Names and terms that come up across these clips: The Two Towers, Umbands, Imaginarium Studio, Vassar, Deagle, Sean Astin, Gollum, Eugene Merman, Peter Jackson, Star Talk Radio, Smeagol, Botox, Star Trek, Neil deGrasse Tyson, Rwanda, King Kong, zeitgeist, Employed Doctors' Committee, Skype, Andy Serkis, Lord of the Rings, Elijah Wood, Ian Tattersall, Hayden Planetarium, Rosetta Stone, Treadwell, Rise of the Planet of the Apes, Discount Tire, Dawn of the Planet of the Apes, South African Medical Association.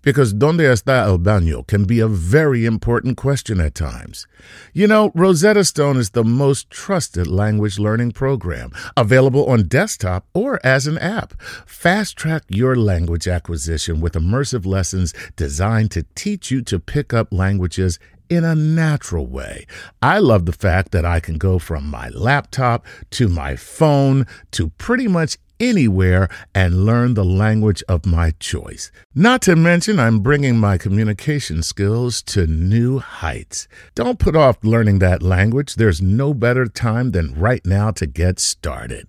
Because ¿dónde está el baño? Can be a very important question at times. You know, Rosetta Stone is the most trusted language learning program, available on desktop or as an app. Fast-track your language acquisition with immersive lessons designed to teach you to pick up languages in a natural way. I love the fact that I can go from my laptop to my phone to pretty much anywhere and learn the language of my choice. Not to mention, I'm bringing my communication skills to new heights. Don't put off learning that language. There's no better time than right now to get started.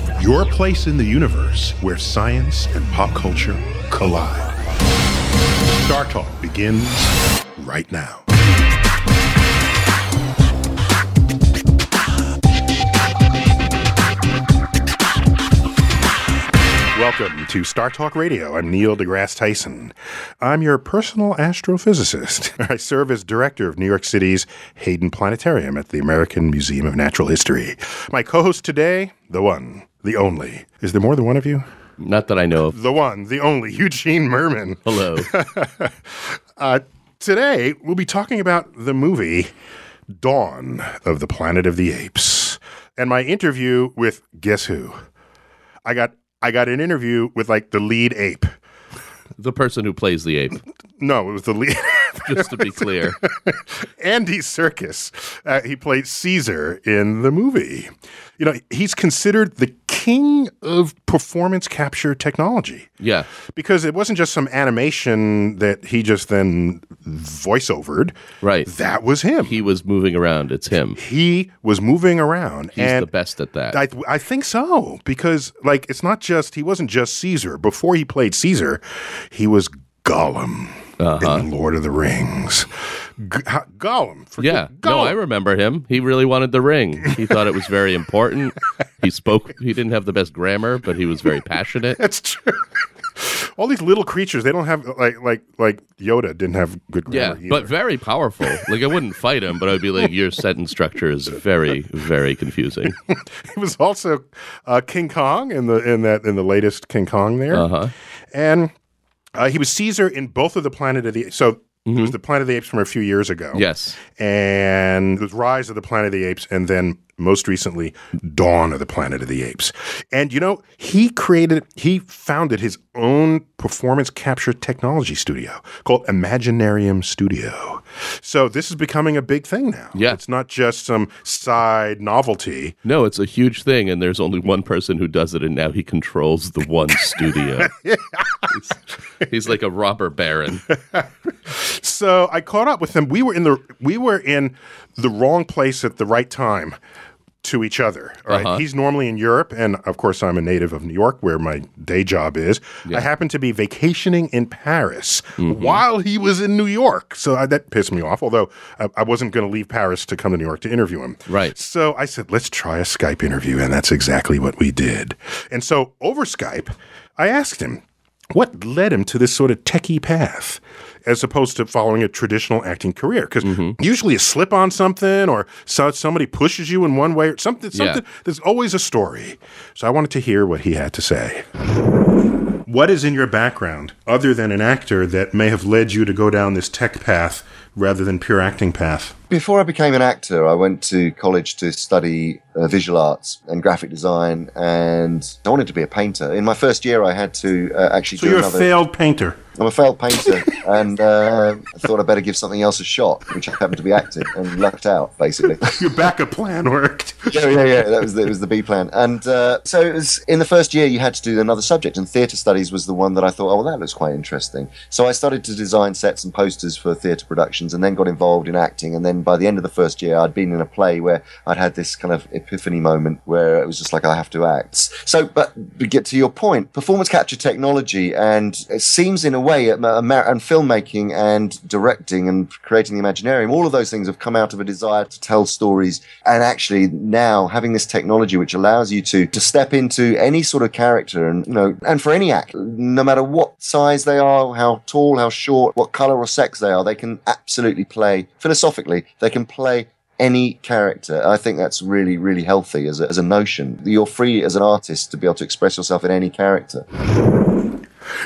your place in the universe where science and pop culture collide. Star Talk begins right now. Welcome to Star Talk Radio. I'm Neil deGrasse Tyson. I'm your personal astrophysicist. I serve as director of New York City's Hayden Planetarium at the American Museum of Natural History. My co-host today, the one, the only. Is there more than one of you? Not that I know of. The one, the only, Eugene Merman. Hello. Today, we'll be talking about the movie Dawn of the Planet of the Apes. And my interview with, guess who? I got an interview with, like, the lead ape. The person who plays the ape. No, it was the lead. Just to be clear. Andy Serkis. He played Caesar in the movie. You know, he's considered the king of performance capture technology. Yeah. Because it wasn't just some animation that he just then voiceovered. Right. That was him. He was moving around. It's him. He was moving around. He's the best at that. I think so. Because, like, it's not just, he wasn't just Caesar. Before he played Caesar, he was Gollum. Uh-huh. In Lord of the Rings. Gollum. Gollum. No, I remember him. He really wanted the ring. He thought it was very important. He spoke. He didn't have the best grammar, but he was very passionate. That's true. All these little creatures, they don't have, like Yoda didn't have good grammar. Yeah, but very powerful. Like, I wouldn't fight him, but I'd be like, your sentence structure is very, very confusing. He was also King Kong in the latest King Kong there. Uh-huh. And... he was Caesar in both of the Planet of the Apes. So it was the Planet of the Apes from a few years ago. Yes. And it was Rise of the Planet of the Apes, and then most recently, Dawn of the Planet of the Apes. And, you know, he founded his own performance capture technology studio called Imaginarium Studio. So this is becoming a big thing now. Yeah. It's not just some side novelty. No, it's a huge thing, and there's only one person who does it, and now he controls the one studio. Yeah. He's like a robber baron. So I caught up with him. We were in the wrong place at the right time to each other. Right? Uh-huh. He's normally in Europe, and of course I'm a native of New York where my day job is. Yeah. I happened to be vacationing in Paris while he was in New York. So that pissed me off, although I wasn't going to leave Paris to come to New York to interview him. Right. So I said, let's try a Skype interview, and that's exactly what we did. And so over Skype, I asked him, what led him to this sort of techie path as opposed to following a traditional acting career? Because usually you slip on something or somebody pushes you in one way or something. There's always a story. So I wanted to hear what he had to say. What is in your background other than an actor that may have led you to go down this tech path rather than pure acting path? Before I became an actor, I went to college to study visual arts and graphic design, and I wanted to be a painter. In my first year, I had to actually do another... So you're a failed painter. I'm a failed painter, and I thought I'd better give something else a shot, which happened to be acting, and lucked out, basically. Your backup plan worked. Yeah, that was the B plan. And so it was in the first year you had to do another subject, and theatre studies was the one that I thought, oh, well, that looks quite interesting. So I started to design sets and posters for theatre productions, and then got involved in acting, and then by the end of the first year I'd been in a play where I'd had this kind of epiphany moment where it was just like, I have to act. So, but to get to your point, performance capture technology, and it seems in a way, and filmmaking and directing and creating the Imaginarium, all of those things have come out of a desire to tell stories. And actually now having this technology which allows you to step into any sort of character, and you know, and for any actor, no matter what size they are, how tall, how short, what color or sex they are, they can absolutely play, philosophically, they can play any character. I think that's really, really healthy as a notion. You're free as an artist to be able to express yourself in any character.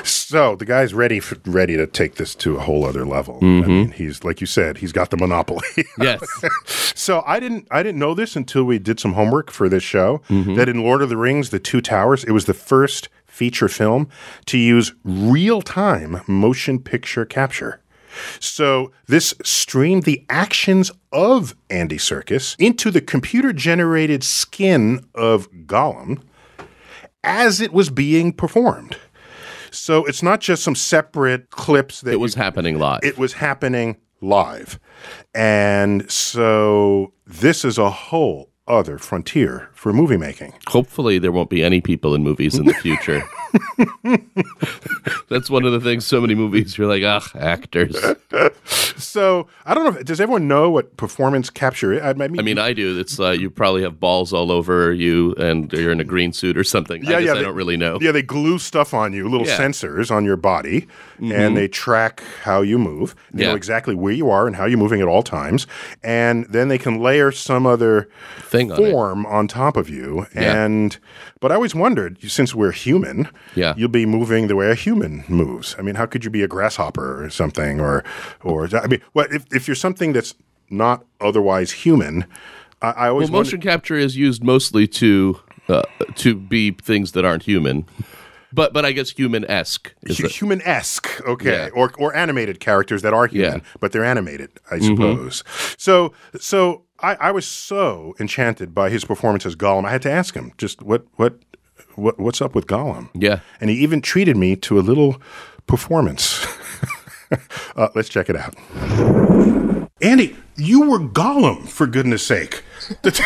So the guy's ready to take this to a whole other level. Mm-hmm. I mean, he's, like you said, he's got the monopoly. Yes. So I didn't know this until we did some homework for this show, mm-hmm. that in Lord of the Rings, The Two Towers, it was the first feature film to use real-time motion picture capture. So this streamed the actions of Andy Serkis into the computer-generated skin of Gollum as it was being performed. So it's not just some separate clips. That it was happening live. It was happening live. And so this is a whole other frontier for movie making. Hopefully there won't be any people in movies in the future. That's one of the things, so many movies, you're like, actors. So, I don't know, does everyone know what performance capture is? I mean, I do. It's you probably have balls all over you, and you're in a green suit or something. I don't really know. Yeah, they glue stuff on you, little sensors on your body, mm-hmm. and they track how you move. They know exactly where you are and how you're moving at all times, and then they can layer some other thing form on top of you. Yeah. But I always wondered, since we're human... Yeah. You'll be moving the way a human moves. I mean, how could you be a grasshopper or something? Or I mean, well, if you're something that's not otherwise human, I always motion capture is used mostly to be things that aren't human. But I guess human-esque. Human-esque, okay. Yeah. Or animated characters that are human, but they're animated, I suppose. Mm-hmm. So I was so enchanted by his performance as Gollum, I had to ask him just what's up with Gollum? Yeah. And he even treated me to a little performance. Let's check it out. Andy, you were Gollum, for goodness sake. It's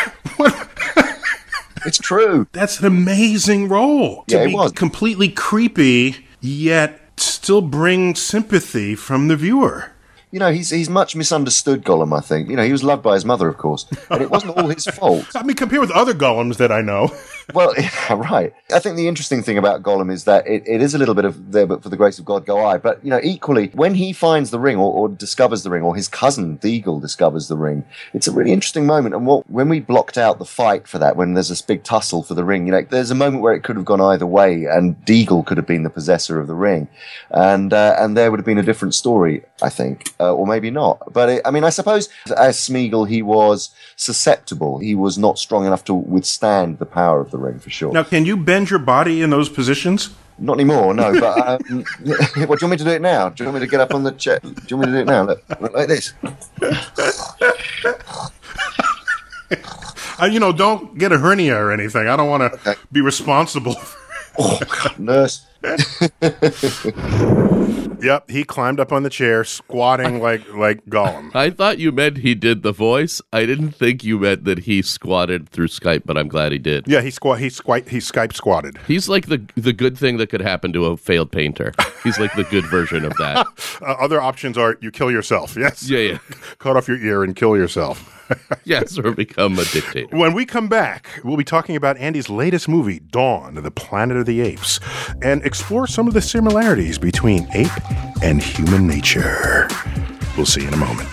true. That's an amazing role. Yeah, it was. Completely creepy, yet still bring sympathy from the viewer. You know, he's much misunderstood, Gollum, I think. You know, he was loved by his mother, of course, and it wasn't all his fault. I mean, compare with other Gollums that I know. Well, yeah, right. I think the interesting thing about Gollum is that it is a little bit of there, but for the grace of God go I. But, you know, equally, when he finds the ring or discovers the ring, or his cousin, Deagle, discovers the ring, it's a really interesting moment. And when we blocked out the fight for that, when there's this big tussle for the ring, you know, there's a moment where it could have gone either way, and Deagle could have been the possessor of the ring. And there would have been a different story, I think. Or maybe not. But I suppose as Smeagol, he was susceptible. He was not strong enough to withstand the power of the ring, for sure. Now, can you bend your body in those positions? Not anymore, no. But what, do you want me to do it now? Do you want me to get up on the chair? Do you want me to do it now? Look like this. Don't get a hernia or anything. I don't want to be responsible. Oh, God, nurse. Yep, he climbed up on the chair, squatting like Gollum. I thought you meant he did the voice. I didn't think you meant that he squatted through Skype, but I'm glad he did. Yeah, he Skype squatted. He's like the good thing that could happen to a failed painter. He's like the good version of that. Other options are you kill yourself, yes? Yeah. Cut off your ear and kill yourself. Yes, or become a dictator. When we come back, we'll be talking about Andy's latest movie, Dawn of the Planet of the Apes, and explore some of the similarities between ape and human nature. We'll see you in a moment.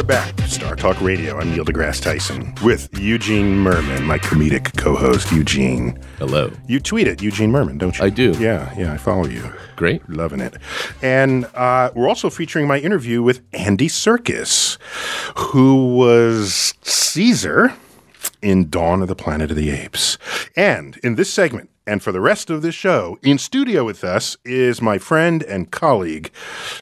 We're back. Star Talk Radio. I'm Neil deGrasse Tyson with Eugene Merman, my comedic co-host, Eugene. Hello. You tweet at Eugene Merman, don't you? I do. Yeah, I follow you. Great. Loving it. And we're also featuring my interview with Andy Serkis, who was Caesar in Dawn of the Planet of the Apes. And in this segment, and for the rest of this show, in studio with us is my friend and colleague,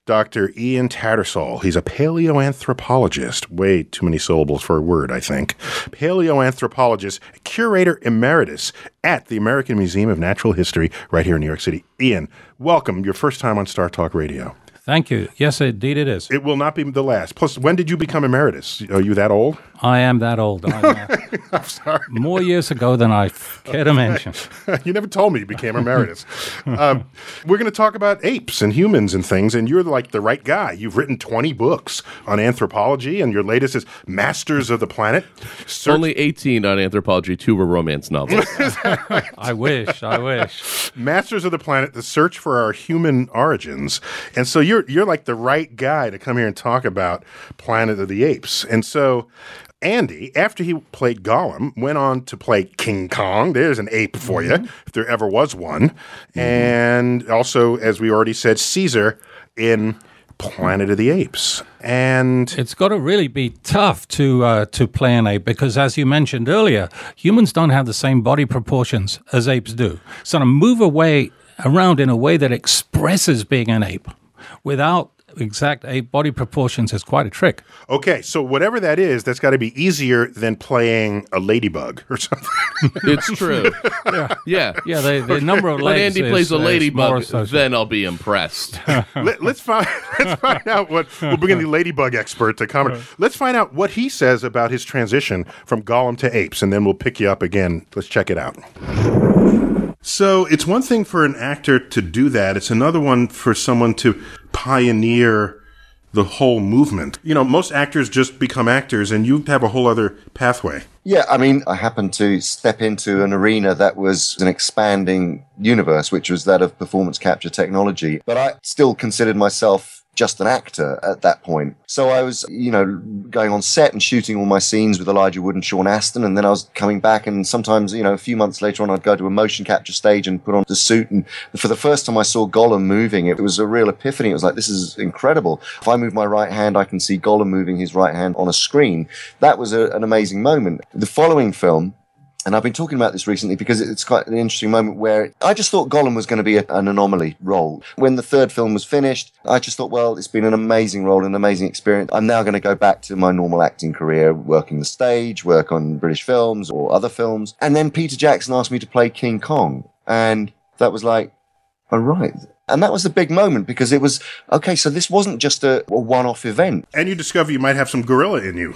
Dr. Ian Tattersall. He's a paleoanthropologist. Way too many syllables for a word, I think. Paleoanthropologist, curator emeritus at the American Museum of Natural History right here in New York City. Ian, welcome. Your first time on Star Talk Radio. Thank you. Yes, indeed it is. It will not be the last. Plus, when did you become emeritus? Are you that old? I am that old. I'm sorry. More years ago than I care to mention. You never told me you became emeritus. We're going to talk about apes and humans and things, and you're like the right guy. You've written 20 books on anthropology, and your latest is Masters of the Planet. Only 18 on anthropology. 2 were romance novels. Right? I wish. Masters of the Planet, The Search for Our Human Origins. And so you're like the right guy to come here and talk about Planet of the Apes. And so Andy, after he played Gollum, went on to play King Kong. There's an ape for you, if there ever was one. Mm-hmm. And also, as we already said, Caesar in Planet of the Apes. And it's got to really be tough to play an ape because, as you mentioned earlier, humans don't have the same body proportions as apes do. So to move away around in a way that expresses being an ape without exact ape body proportions is quite a trick. Okay, so whatever that is, that's got to be easier than playing a ladybug or something. It's true. Yeah. The number of legs. When Andy plays a ladybug, then I'll be impressed. Let's find out what we'll bring in the ladybug expert to comment. Right. Let's find out what he says about his transition from Gollum to apes, and then we'll pick you up again. Let's check it out. So it's one thing for an actor to do that. It's another one for someone to pioneer the whole movement. You know, most actors just become actors, and you have a whole other pathway. Yeah, I mean, I happened to step into an arena that was an expanding universe, which was that of performance capture technology. But I still considered myself just an actor at that point. So I was, going on set and shooting all my scenes with Elijah Wood and Sean Astin, and then I was coming back, and sometimes, a few months later on, I'd go to a motion capture stage and put on the suit, and for the first time I saw Gollum moving, it was a real epiphany. It was like, this is incredible. If I move my right hand, I can see Gollum moving his right hand on a screen. That was an amazing moment. The following film, and I've been talking about this recently because it's quite an interesting moment where I just thought Gollum was going to be an anomaly role. When the third film was finished, I just thought, well, it's been an amazing role, an amazing experience. I'm now going to go back to my normal acting career, working the stage, work on British films or other films. And then Peter Jackson asked me to play King Kong. And that was like, all right. And that was the big moment because it was, okay, so this wasn't just a one-off event. And you discover you might have some gorilla in you.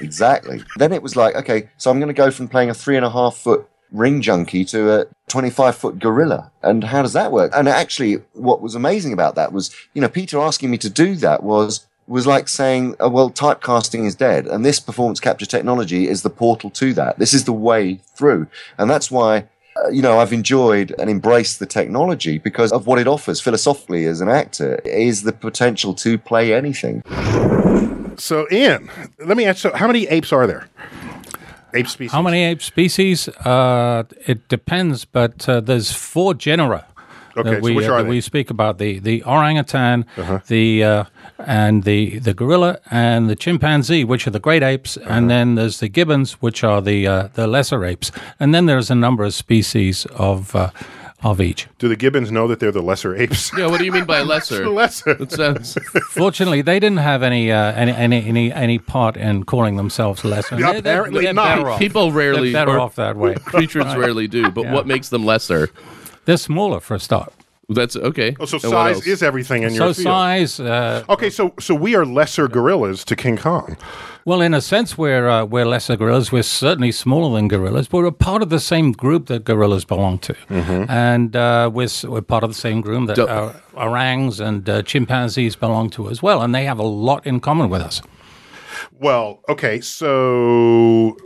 Exactly. Then it was like, okay, so I'm going to go from playing a 3.5-foot ring junkie to a 25-foot gorilla. And how does that work? And actually, what was amazing about that was, Peter asking me to do that was like saying, oh, well, typecasting is dead, and this performance capture technology is the portal to that. This is the way through. And that's why I've enjoyed and embraced the technology because of what it offers philosophically as an actor is the potential to play anything. So, Ian, let me ask you, how many apes are there? Ape species? How many ape species? It depends, but there's 4 genera. Okay, so which are they? We speak about the orangutan, and the gorilla, and the chimpanzee, which are the great apes, and then there's the gibbons, which are the lesser apes, and then there's a number of species of each. Do the gibbons know that they're the lesser apes? Yeah, what do you mean by lesser? Lesser. Fortunately, they didn't have any part in calling themselves lesser. Yeah, apparently they're not. People rarely are better off that way. Creatures rarely do, but what makes them lesser? They're smaller for a start. That's okay. Oh, so size is everything in your field. So size. Okay, so we are lesser gorillas to King Kong. Well, in a sense, we're lesser gorillas. We're certainly smaller than gorillas, but we're part of the same group that gorillas belong to, and we're part of the same group that orangs and chimpanzees belong to as well, and they have a lot in common with us. Well, okay, so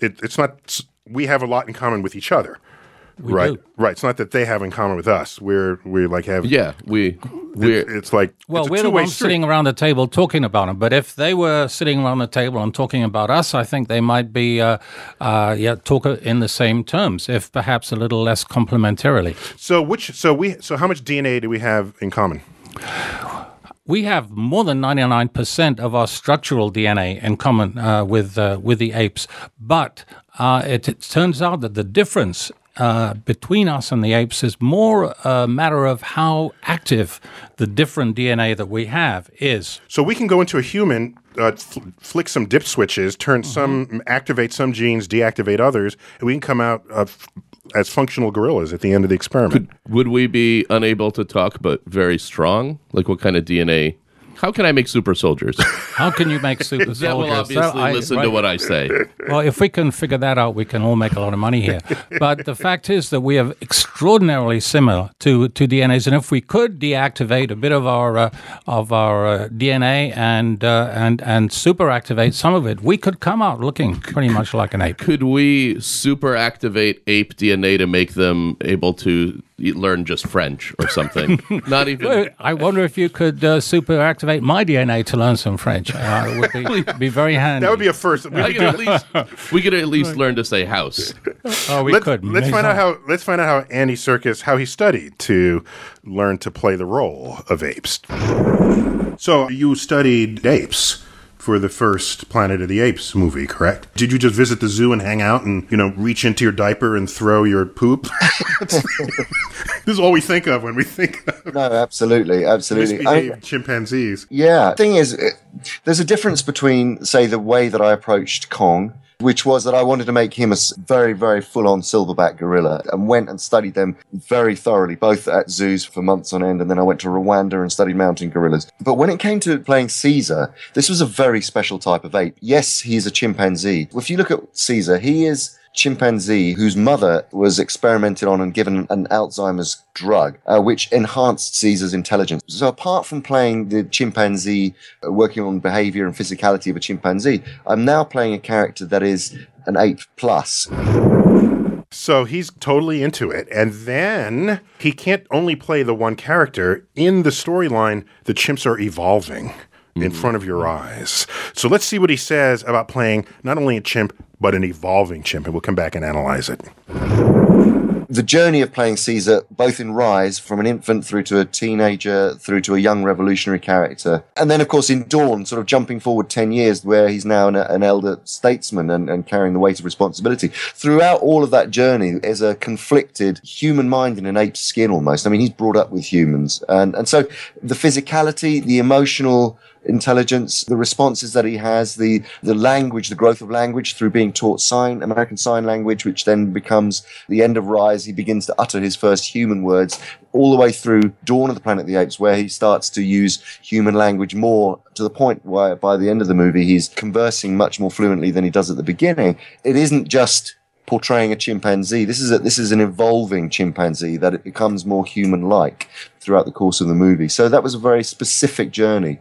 it's not. We have a lot in common with each other. We do. Right. It's not that they have in common with us. We're the ones sitting around the table talking about them. But if they were sitting around the table and talking about us, I think they might be talk in the same terms, if perhaps a little less complimentarily. So how much DNA do we have in common? We have more than 99% of our structural DNA in common with the apes, but it turns out that the difference between us and the apes is more a matter of how active the different DNA that we have is. So we can go into a human, flick some dip switches, activate some genes, deactivate others, and we can come out as functional gorillas at the end of the experiment. Would we be unable to talk but very strong? Like, what kind of DNA? How can I make super soldiers? How can you make super soldiers? That will obviously to what I say. Well, if we can figure that out, we can all make a lot of money here. But the fact is that we are extraordinarily similar to DNAs, and if we could deactivate a bit of our DNA and super activate some of it, we could come out looking pretty much like an ape. Could we super activate ape DNA to make them able to learn just French or something? Not even. I wonder if you could super activate my DNA to learn some French. It would be very handy. That would be a first. We could at least learn to say house. Oh, we could. Let's find out how Andy Serkis, how he studied to learn to play the role of apes. So you studied apes for the first Planet of the Apes movie, correct? Did you just visit the zoo and hang out and, reach into your diaper and throw your poop? This is all we think of when we think of... No, absolutely. Misbehaved chimpanzees. Yeah. The thing is, there's a difference between, say, the way that I approached Kong, which was that I wanted to make him a very, very full-on silverback gorilla, and went and studied them very thoroughly, both at zoos for months on end, and then I went to Rwanda and studied mountain gorillas. But when it came to playing Caesar, this was a very special type of ape. Yes, he's a chimpanzee. If you look at Caesar, he is... chimpanzee whose mother was experimented on and given an Alzheimer's drug, which enhanced Caesar's intelligence. So apart from playing the chimpanzee, working on behavior and physicality of a chimpanzee, I'm now playing a character that is an ape plus. So he's totally into it. And then he can't only play the one character. In the storyline, the chimps are evolving in front of your eyes. So let's see what he says about playing not only a chimp, but an evolving chimp, and we'll come back and analyze it. The journey of playing Caesar, both in Rise, from an infant through to a teenager, through to a young revolutionary character. And then, of course, in Dawn, sort of jumping forward 10 years, where he's now an elder statesman and carrying the weight of responsibility. Throughout all of that journey is a conflicted human mind in an ape's skin almost. I mean, he's brought up with humans. And so the physicality, the emotional intelligence, the responses that he has, the language, the growth of language through being taught American Sign Language, which then becomes the end of Rise. He begins to utter his first human words, all the way through Dawn of the Planet of the Apes, where he starts to use human language more, to the point where by the end of the movie he's conversing much more fluently than he does at the beginning. It isn't just portraying a chimpanzee. This is an evolving chimpanzee that it becomes more human-like throughout the course of the movie. So that was a very specific journey.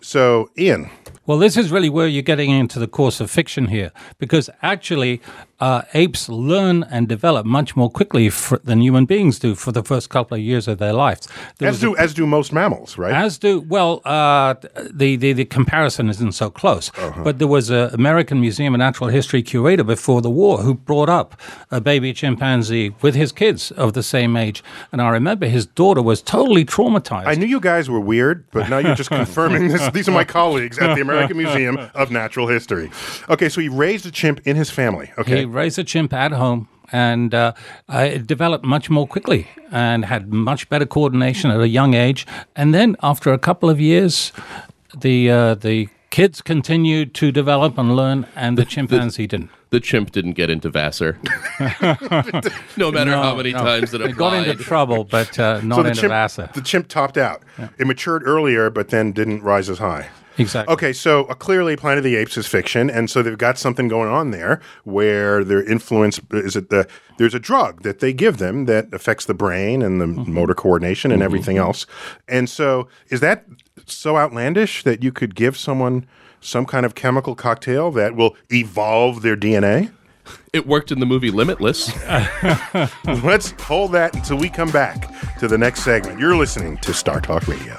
So, Ian. Well, this is really where you're getting into the course of fiction here, because actually apes learn and develop much more quickly than human beings do for the first couple of years of their lives. As do most mammals, right? The comparison isn't so close. Uh-huh. But there was an American Museum of Natural History curator before the war who brought up a baby chimpanzee with his kids of the same age. And I remember his daughter was totally traumatized. I knew you guys were weird, but now you're just confirming this. These are my colleagues at the American Museum of Natural History. Okay, so he raised a chimp in his family. Okay. He raised a chimp at home, and it developed much more quickly and had much better coordination at a young age. And then after a couple of years, the kids continued to develop and learn, and the chimpanzee didn't. The chimp didn't get into Vassar, no matter how many times it applied. It got into trouble, but not into Vassar. The chimp topped out. Yeah. It matured earlier, but then didn't rise as high. Exactly. Okay, so clearly Planet of the Apes is fiction, and so they've got something going on there where their influence is there's a drug that they give them that affects the brain and the motor coordination and everything else. And so is that so outlandish that you could give someone some kind of chemical cocktail that will evolve their DNA? It worked in the movie Limitless. Let's hold that until we come back to the next segment. You're listening to Star Talk Radio.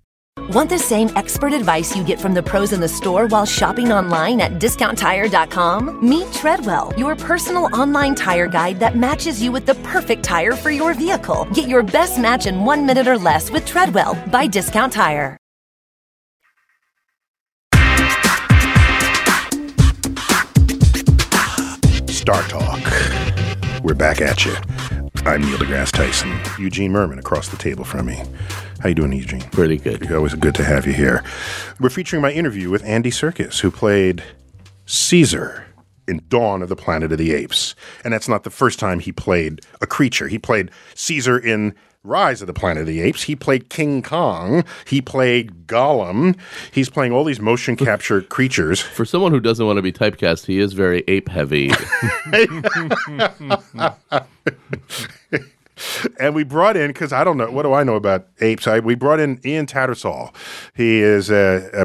Want the same expert advice you get from the pros in the store while shopping online at discounttire.com? Meet Treadwell, your personal online tire guide that matches you with the perfect tire for your vehicle. Get your best match in 1 minute or less with Treadwell by Discount Tire. Star Talk. We're back at you. I'm Neil deGrasse Tyson. Eugene Merman across the table from me. How you doing, Eugene? Pretty good. It's always good to have you here. We're featuring my interview with Andy Serkis, who played Caesar in Dawn of the Planet of the Apes. And that's not the first time he played a creature. He played Caesar in Rise of the Planet of the Apes. He played King Kong. He played Gollum. He's playing all these motion capture creatures. For someone who doesn't want to be typecast, he is very ape-heavy. And we brought in, because I don't know, what do I know about apes? We brought in Ian Tattersall. He is a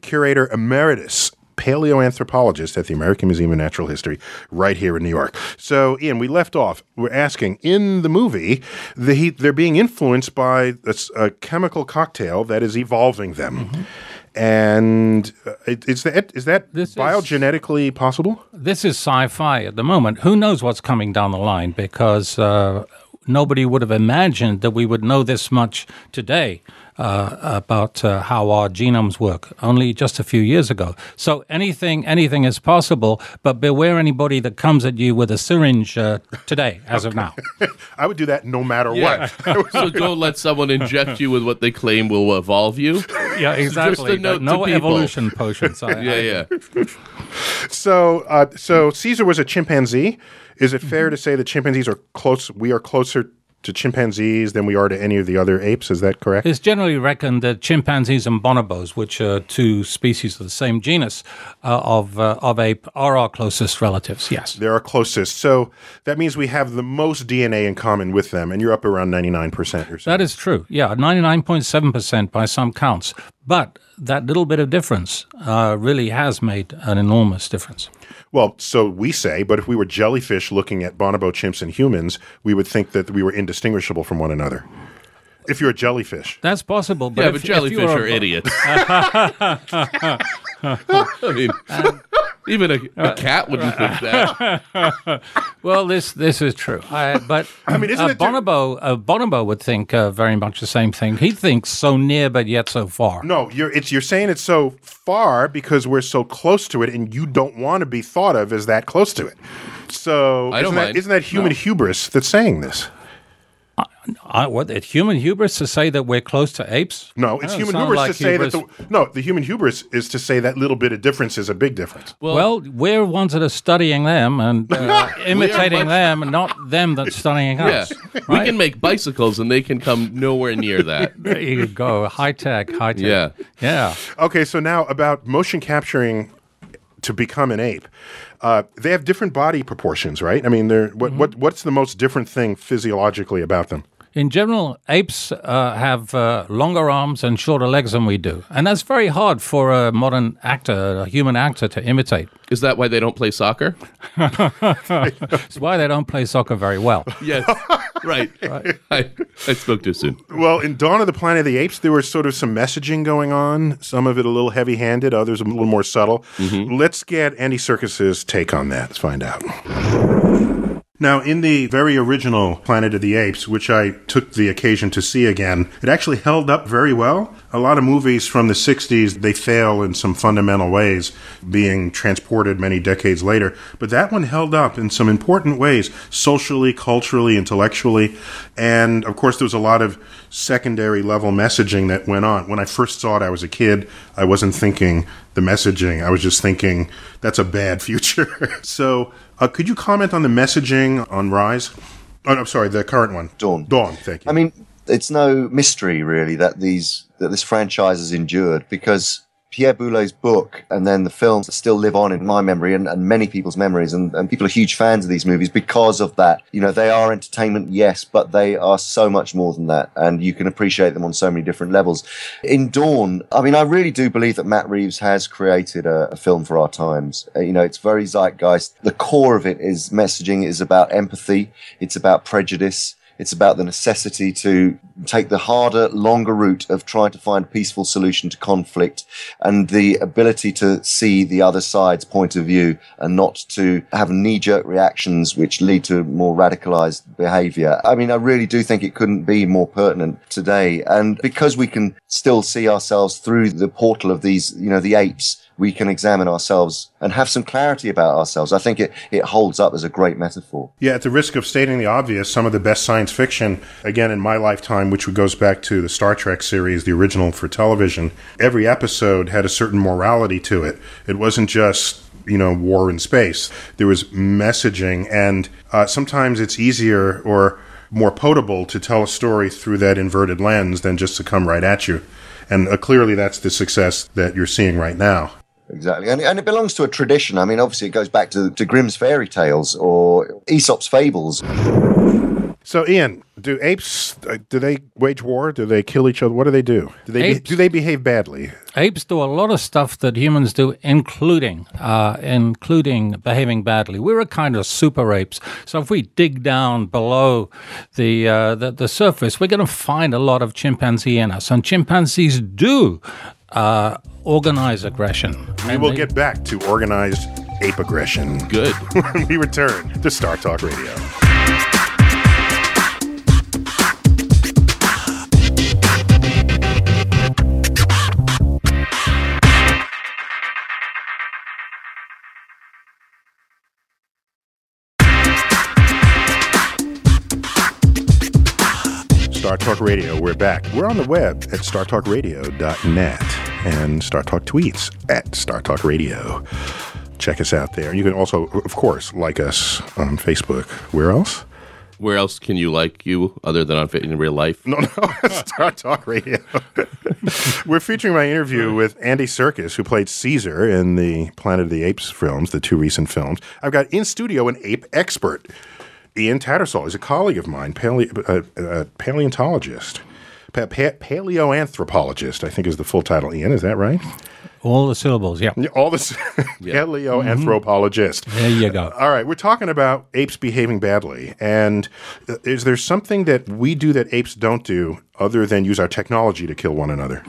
curator emeritus, paleoanthropologist at the American Museum of Natural History right here in New York. So, Ian, we left off. We're asking, in the movie, they're being influenced by a chemical cocktail that is evolving them. Mm-hmm. And is that biogenetically possible? This is sci-fi at the moment. Who knows what's coming down the line, because nobody would have imagined that we would know this much today about how our genomes work, only just a few years ago. So anything is possible, but beware anybody that comes at you with a syringe today, as of now. I would do that no matter what. So don't let someone inject you with what they claim will evolve you. Yeah, exactly. Just a note no to evolution potions. Yeah. So Caesar was a chimpanzee. Is it fair to say that chimpanzees are close? We are closer to chimpanzees than we are to any of the other apes. Is that correct? It's generally reckoned that chimpanzees and bonobos, which are two species of the same genus of ape, are our closest relatives. Yes, they're our closest. So that means we have the most DNA in common with them, and you're up around 99% or so. That is true. Yeah, 99.7% by some counts. But that little bit of difference really has made an enormous difference. Well, so we say, but if we were jellyfish looking at bonobo, chimps, and humans, we would think that we were indistinguishable from one another. If you're a jellyfish. That's possible. But but jellyfish are idiots. I mean, even a cat wouldn't think that. Well, this is true. But I mean, a bonobo would think very much the same thing. He thinks so near, but yet so far. No, you're saying it's so far because we're so close to it, and you don't want to be thought of as that close to it. So isn't that human hubris that's saying this? It's human hubris to say that we're close to apes? No, it's human hubris to say that. The human hubris is to say that little bit of difference is a big difference. Well, we're ones that are studying them and imitating them, and not them that's studying us. Yeah. Right? We can make bicycles, and they can come nowhere near that. There you go. High tech. Yeah. Okay, so now about motion capturing to become an ape. They have different body proportions, right? I mean, what's the most different thing physiologically about them? In general, apes have longer arms and shorter legs than we do. And that's very hard for a modern actor, a human actor, to imitate. Is that why they don't play soccer? It's why they don't play soccer very well. Yes, right. I spoke too soon. Well, in Dawn of the Planet of the Apes, there was sort of some messaging going on, some of it a little heavy-handed, others a little more subtle. Mm-hmm. Let's get Andy Serkis's take on that. Let's find out. Now, in the very original Planet of the Apes, which I took the occasion to see again, it actually held up very well. A lot of movies from the 60s, they fail in some fundamental ways, being transported many decades later. But that one held up in some important ways, socially, culturally, intellectually. And, of course, there was a lot of secondary level messaging that went on. When I first saw it, I was a kid. I wasn't thinking the messaging. I was just thinking, that's a bad future. So... could you comment on the messaging on Rise? Oh, no, I'm sorry, the current one. Dawn, thank you. I mean, it's no mystery, really, that this franchise has endured, because Pierre Boulez's book and then the films still live on in my memory and many people's memories, and people are huge fans of these movies because of that. You know, they are entertainment, yes, but they are so much more than that, and you can appreciate them on so many different levels. In Dawn, I mean, I really do believe that Matt Reeves has created a film for our times. You know, it's very zeitgeist. The core of it is messaging is about empathy. It's about prejudice. It's about the necessity to take the harder, longer route of trying to find a peaceful solution to conflict, and the ability to see the other side's point of view and not to have knee-jerk reactions which lead to more radicalized behavior. I mean, I really do think it couldn't be more pertinent today. And because we can still see ourselves through the portal of these, you know, the apes, we can examine ourselves and have some clarity about ourselves. I think it holds up as a great metaphor. Yeah, at the risk of stating the obvious, some of the best science fiction, again, in my lifetime, which goes back to the Star Trek series, the original for television, every episode had a certain morality to it. It wasn't just, you know, war in space. There was messaging, and sometimes it's easier or more potable to tell a story through that inverted lens than just to come right at you. And clearly that's the success that you're seeing right now. Exactly. And it belongs to a tradition. I mean, obviously, it goes back to Grimm's fairy tales or Aesop's fables. So, Ian, do apes, do they wage war? Do they kill each other? What do they do? Do they behave badly? Apes do a lot of stuff that humans do, including behaving badly. We're a kind of super apes. So if we dig down below the surface, we're going to find a lot of chimpanzee in us. And chimpanzees do organize aggression. We will get back to organized ape aggression. Good. When we return to Star Talk Radio. Star Talk Radio, we're back. We're on the web at startalkradio.net and Star Talk tweets at Star Talk Radio. Check us out there. And you can also, of course, like us on Facebook. Where else? Where else can you like you other than in real life? No, Star Talk Radio. We're featuring my interview with Andy Serkis, who played Caesar in the Planet of the Apes films, the two recent films. I've got in studio an ape expert. Ian Tattersall is a colleague of mine, paleontologist, paleoanthropologist, I think is the full title. Ian, is that right? All the syllables, yeah. All the yeah. Paleoanthropologist. Mm-hmm. There you go. All right, we're talking about apes behaving badly. And is there something that we do that apes don't do other than use our technology to kill one another?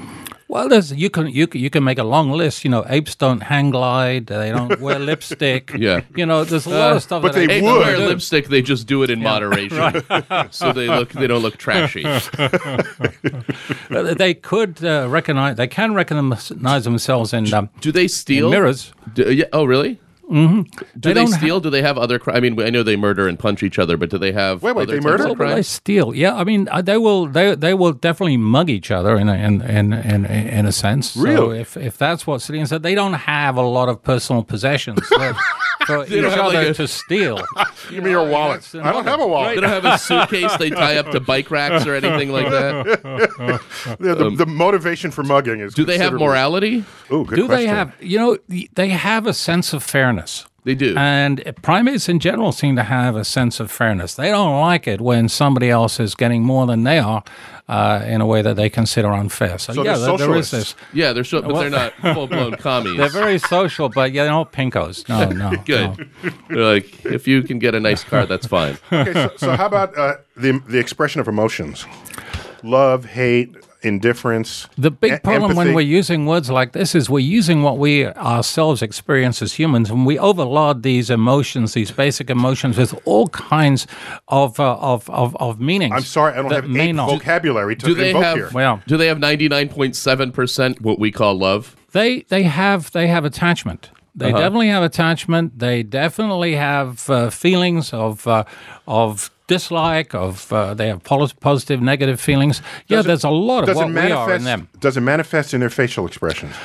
Well, you can make a long list. You know, apes don't hang glide. They don't wear lipstick. Yeah. You know, there's a lot of stuff. But that they would wear lipstick. They just do it in moderation, so they don't look trashy. They can recognize themselves in. Do they steal in mirrors? Oh, really? Mm-hmm. Do they steal? Do they have other crimes? I mean, I know they murder and punch each other, but do they have? Wait, they murder? They steal? Yeah, I mean, they will definitely mug each other in a sense. Really? So if that's what Celine said, they don't have a lot of personal possessions for each other to steal. Give me your wallet. I don't have a wallet. They don't have a suitcase. They tie up to bike racks or anything like that. The motivation for mugging is. Do they have morality? Ooh, good question. They have a sense of fairness? They do. And primates in general seem to have a sense of fairness. They don't like it when somebody else is getting more than they are in a way that they consider unfair. So yeah, there is this. Yeah, they're but they're not full-blown commies. They're very social, but yeah, they're all pinkos. No. Good. No. They're like, if you can get a nice car, that's fine. Okay, so how about the expression of emotions? Love, hate, indifference. The big problem empathy. When we're using words like this is we're using what we ourselves experience as humans, and we overload these emotions, these basic emotions, with all kinds of meanings. I'm sorry, I don't have any vocabulary to invoke here. Well, do they have 99.7% what we call love? They have attachment. They definitely have attachment. They definitely have feelings of dislike, they have positive, negative feelings. Yeah, there's a lot of what we are in them. Does it manifest in their facial expressions?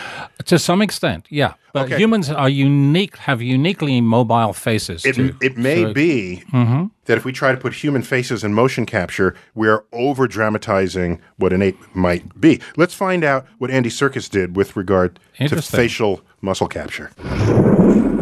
To some extent, yeah. But humans are uniquely mobile faces. It may be that if we try to put human faces in motion capture, we are over-dramatizing what an ape might be. Let's find out what Andy Serkis did with regard to facial muscle capture.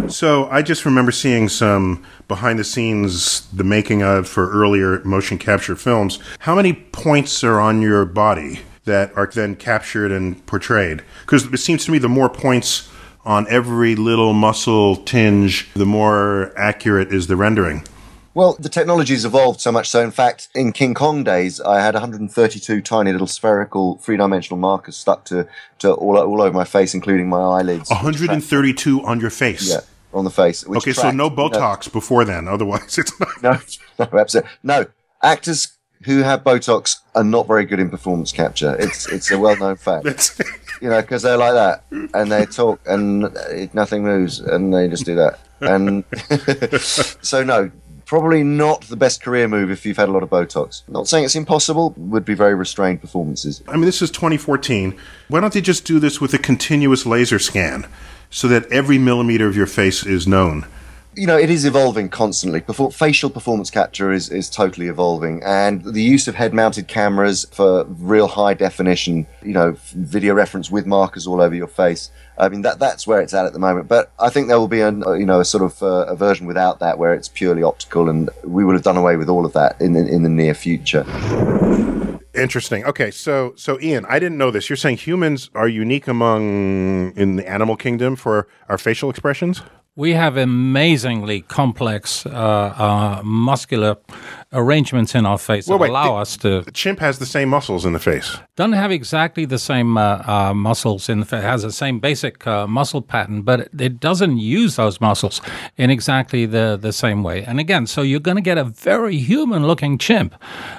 So I just remember seeing some behind-the-scenes, the making of for earlier motion capture films. How many points are on your body that are then captured and portrayed? Because it seems to me the more points on every little muscle tinge, the more accurate is the rendering. Well, the technology's evolved so much so, in fact, in King Kong days, I had 132 tiny little spherical three-dimensional markers stuck to all over my face, including my eyelids. 132 on your face? Yeah. On the face. Okay, so no Botox before then, otherwise it's not... No, absolutely. No, actors who have Botox are not very good in performance capture. It's a well-known fact. Because they're like that, and they talk, and nothing moves, and they just do that. And so, no, probably not the best career move if you've had a lot of Botox. Not saying it's impossible, would be very restrained performances. I mean, this is 2014. Why don't they just do this with a continuous laser scan? So that every millimeter of your face is known. It is evolving constantly. Facial performance capture is totally evolving. And the use of head-mounted cameras for real high definition, video reference with markers all over your face. I mean, that's where it's at the moment. But I think there will be a version without that where it's purely optical. And we would have done away with all of that in the near future. Interesting. Okay, so Ian, I didn't know this. You're saying humans are unique in the animal kingdom for our facial expressions? We have amazingly complex muscular arrangements in our face that allow us to... The chimp has the same muscles in the face. Doesn't have exactly the same muscles in the face. It has the same basic muscle pattern, but it doesn't use those muscles in exactly the same way. And again, so you're going to get a very human-looking chimp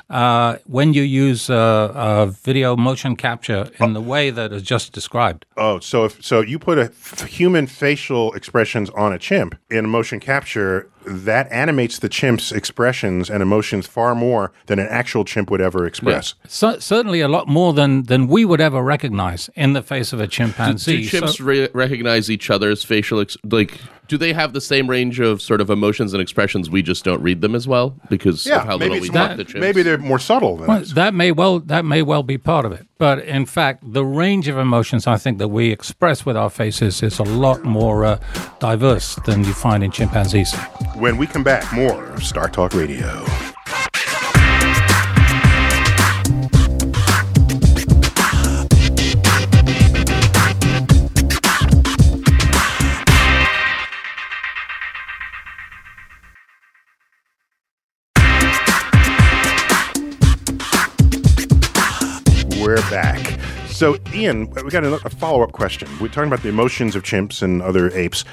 when you use video motion capture in the way that is just described. Oh, so you put human facial expressions on a chimp in motion capture, that animates the chimp's expressions and emotions far more than an actual chimp would ever express. Yeah. So, certainly a lot more than we would ever recognize in the face of a chimpanzee. Do chimps recognize each other's facial... do they have the same range of sort of emotions and expressions? We just don't read them as well because of how little we talk to chimps. Maybe they're more subtle than us. That may well be part of it. But in fact, the range of emotions I think that we express with our faces is a lot more diverse than you find in chimpanzees. When we come back, more of Star Talk Radio. We're back. So, Ian, we got a follow-up question. We're talking about the emotions of chimps and other apes.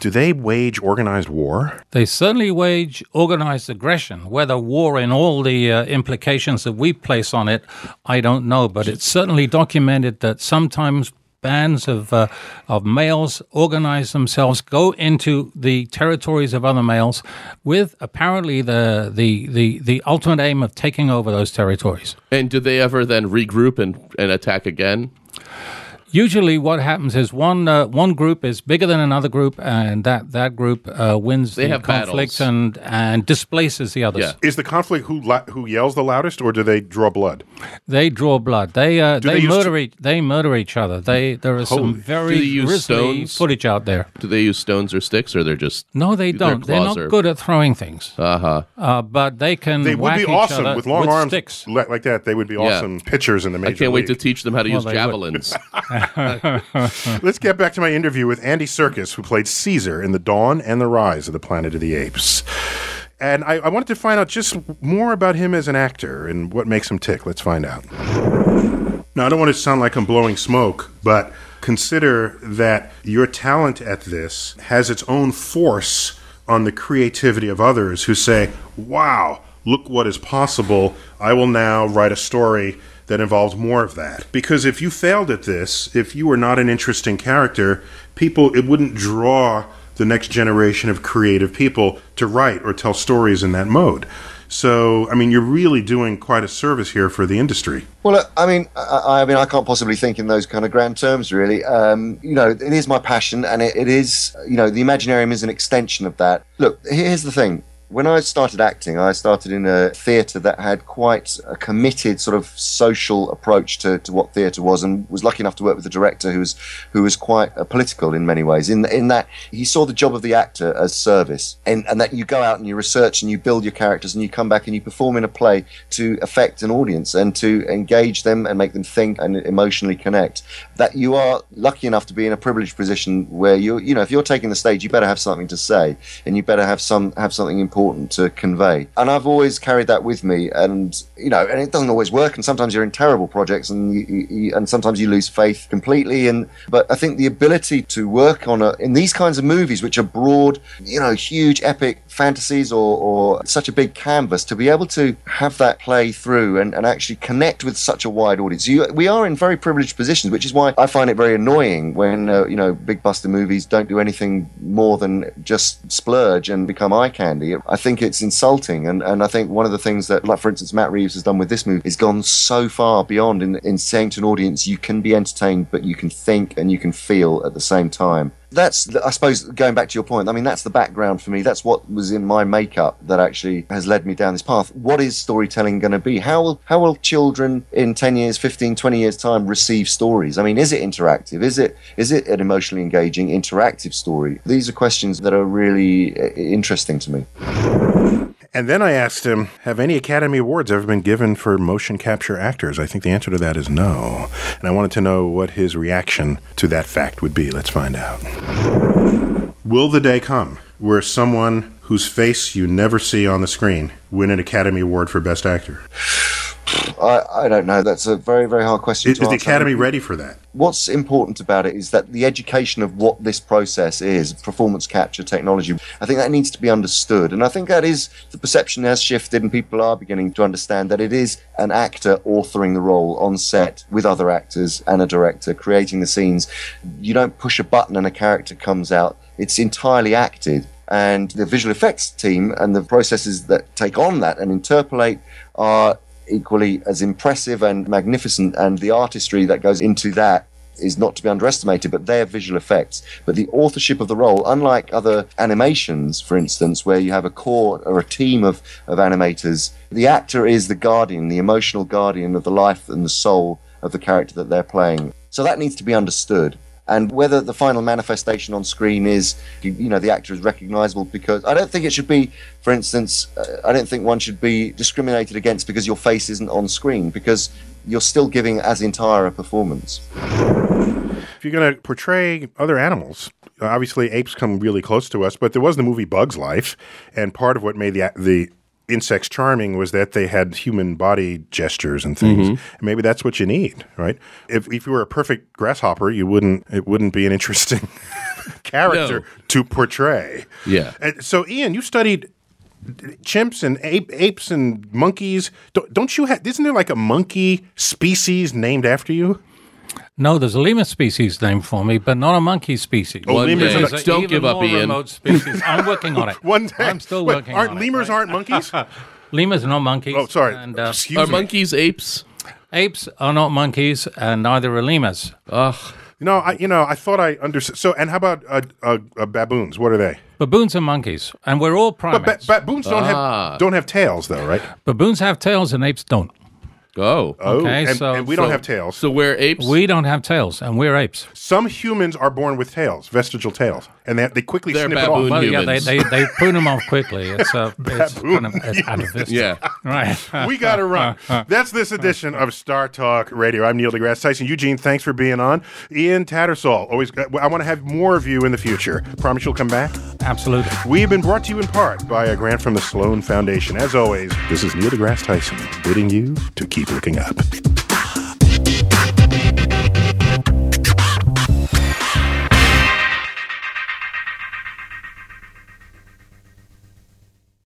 Do they wage organized war? They certainly wage organized aggression. Whether war in all the implications that we place on it, I don't know. But it's certainly documented that sometimes bands of males organize themselves, go into the territories of other males with apparently the ultimate aim of taking over those territories. And do they ever then regroup and attack again? Usually what happens is one group is bigger than another group, and that group wins the conflict and displaces the others. Yeah. Is the conflict who yells the loudest, or do they draw blood? They draw blood. They murder each other. There is some very grisly footage out there. Do they use stones or sticks, or they're just... No, they don't. They're not good at throwing things. Uh-huh. But they can whack each other with sticks. They would be awesome with long arms like that. They would be awesome pitchers in the major league. I can't wait to teach them how to use javelins. Let's get back to my interview with Andy Serkis, who played Caesar in The Dawn and the Rise of the Planet of the Apes. And I wanted to find out just more about him as an actor and what makes him tick. Let's find out. Now, I don't want to sound like I'm blowing smoke, but consider that your talent at this has its own force on the creativity of others who say, wow, look what is possible. I will now write a story that involves more of that. Because if you failed at this, if you were not an interesting character, it wouldn't draw the next generation of creative people to write or tell stories in that mode. So, I mean, you're really doing quite a service here for the industry. Well, I mean, I can't possibly think in those kind of grand terms, really. You know, it is my passion, and it is, you know, the Imaginarium is an extension of that. Look, here's the thing. When I started acting, I started in a theatre that had quite a committed sort of social approach to what theatre was, and was lucky enough to work with a director who was quite political in many ways, in that he saw the job of the actor as service, and that you go out and you research and you build your characters and you come back and you perform in a play to affect an audience and to engage them and make them think and emotionally connect. That you are lucky enough to be in a privileged position where you know, if you're taking the stage, you better have something to say, and you better have something important to convey. And I've always carried that with me, and you know, and it doesn't always work, and sometimes you're in terrible projects, and you sometimes you lose faith completely, but I think the ability to work on in these kinds of movies, which are broad, you know, huge epic fantasies or such a big canvas, to be able to have that play through and actually connect with such a wide audience. We are in very privileged positions, which is why I find it very annoying when you know, big buster movies don't do anything more than just splurge and become eye candy. I think it's insulting, and I think one of the things that, like for instance, Matt Reeves has done with this movie is gone so far beyond in saying to an audience, you can be entertained, but you can think and you can feel at the same time. That's, I suppose, going back to your point, I mean, that's the background for me. That's what was in my makeup that actually has led me down this path. What is storytelling going to be? How will children in 10 years, 15, 20 years' time receive stories? I mean, is it interactive? Is it an emotionally engaging, interactive story? These are questions that are really interesting to me. And then I asked him, have any Academy Awards ever been given for motion capture actors? I think the answer to that is no. And I wanted to know what his reaction to that fact would be. Let's find out. Will the day come where someone whose face you never see on the screen win an Academy Award for Best Actor? I don't know. That's a very, very hard question to answer. Is the Academy ready for that? What's important about it is that the education of what this process is, performance capture technology, I think that needs to be understood. And I think that is, the perception has shifted, and people are beginning to understand that it is an actor authoring the role on set with other actors and a director, creating the scenes. You don't push a button and a character comes out. It's entirely acted. And the visual effects team and the processes that take on that and interpolate are equally as impressive and magnificent, and the artistry that goes into that is not to be underestimated, but they are visual effects. But the authorship of the role, unlike other animations, for instance, where you have a core or a team of animators, the actor is the guardian, the emotional guardian of the life and the soul of the character that they're playing. So that needs to be understood. And whether the final manifestation on screen is, you know, the actor is recognizable, because I don't think it should be, for instance, I don't think one should be discriminated against because your face isn't on screen, because you're still giving as entire a performance. If you're going to portray other animals, obviously apes come really close to us, but there was the movie Bug's Life, and part of what made the insects charming was that they had human body gestures and things. Mm-hmm. And maybe that's what you need, right? If you were a perfect grasshopper, it wouldn't be an interesting character to portray. Yeah. And so, Ian, you studied chimps and apes and monkeys. Don't you have? Isn't there like a monkey species named after you? No, there's a lemur species named for me, but not a monkey species. Oh, lemurs are not, don't give up, Ian. I'm working on it. One day. I'm still working on it. Lemurs aren't monkeys? Lemurs are not monkeys. Oh, sorry. Excuse me. Are monkeys apes? Apes are not monkeys, and neither are lemurs. Ugh. I thought I understood. So, and how about baboons? What are they? Baboons are monkeys, and we're all primates. But baboons don't have tails, though, right? Baboons have tails, and apes don't. Oh, okay. And we don't have tails. So we're apes. We don't have tails, and we're apes. Some humans are born with tails, vestigial tails, and they quickly snip it off. Well, yeah, they prune them off quickly. It's atavistic. Yeah, right. We got to run. That's this edition of Star Talk Radio. I'm Neil deGrasse Tyson. Eugene, thanks for being on. Ian Tattersall, always. I want to have more of you in the future. Promise you'll come back. Absolutely. We've been brought to you in part by a grant from the Sloan Foundation. As always, this is Neil deGrasse Tyson bidding you to keep looking up.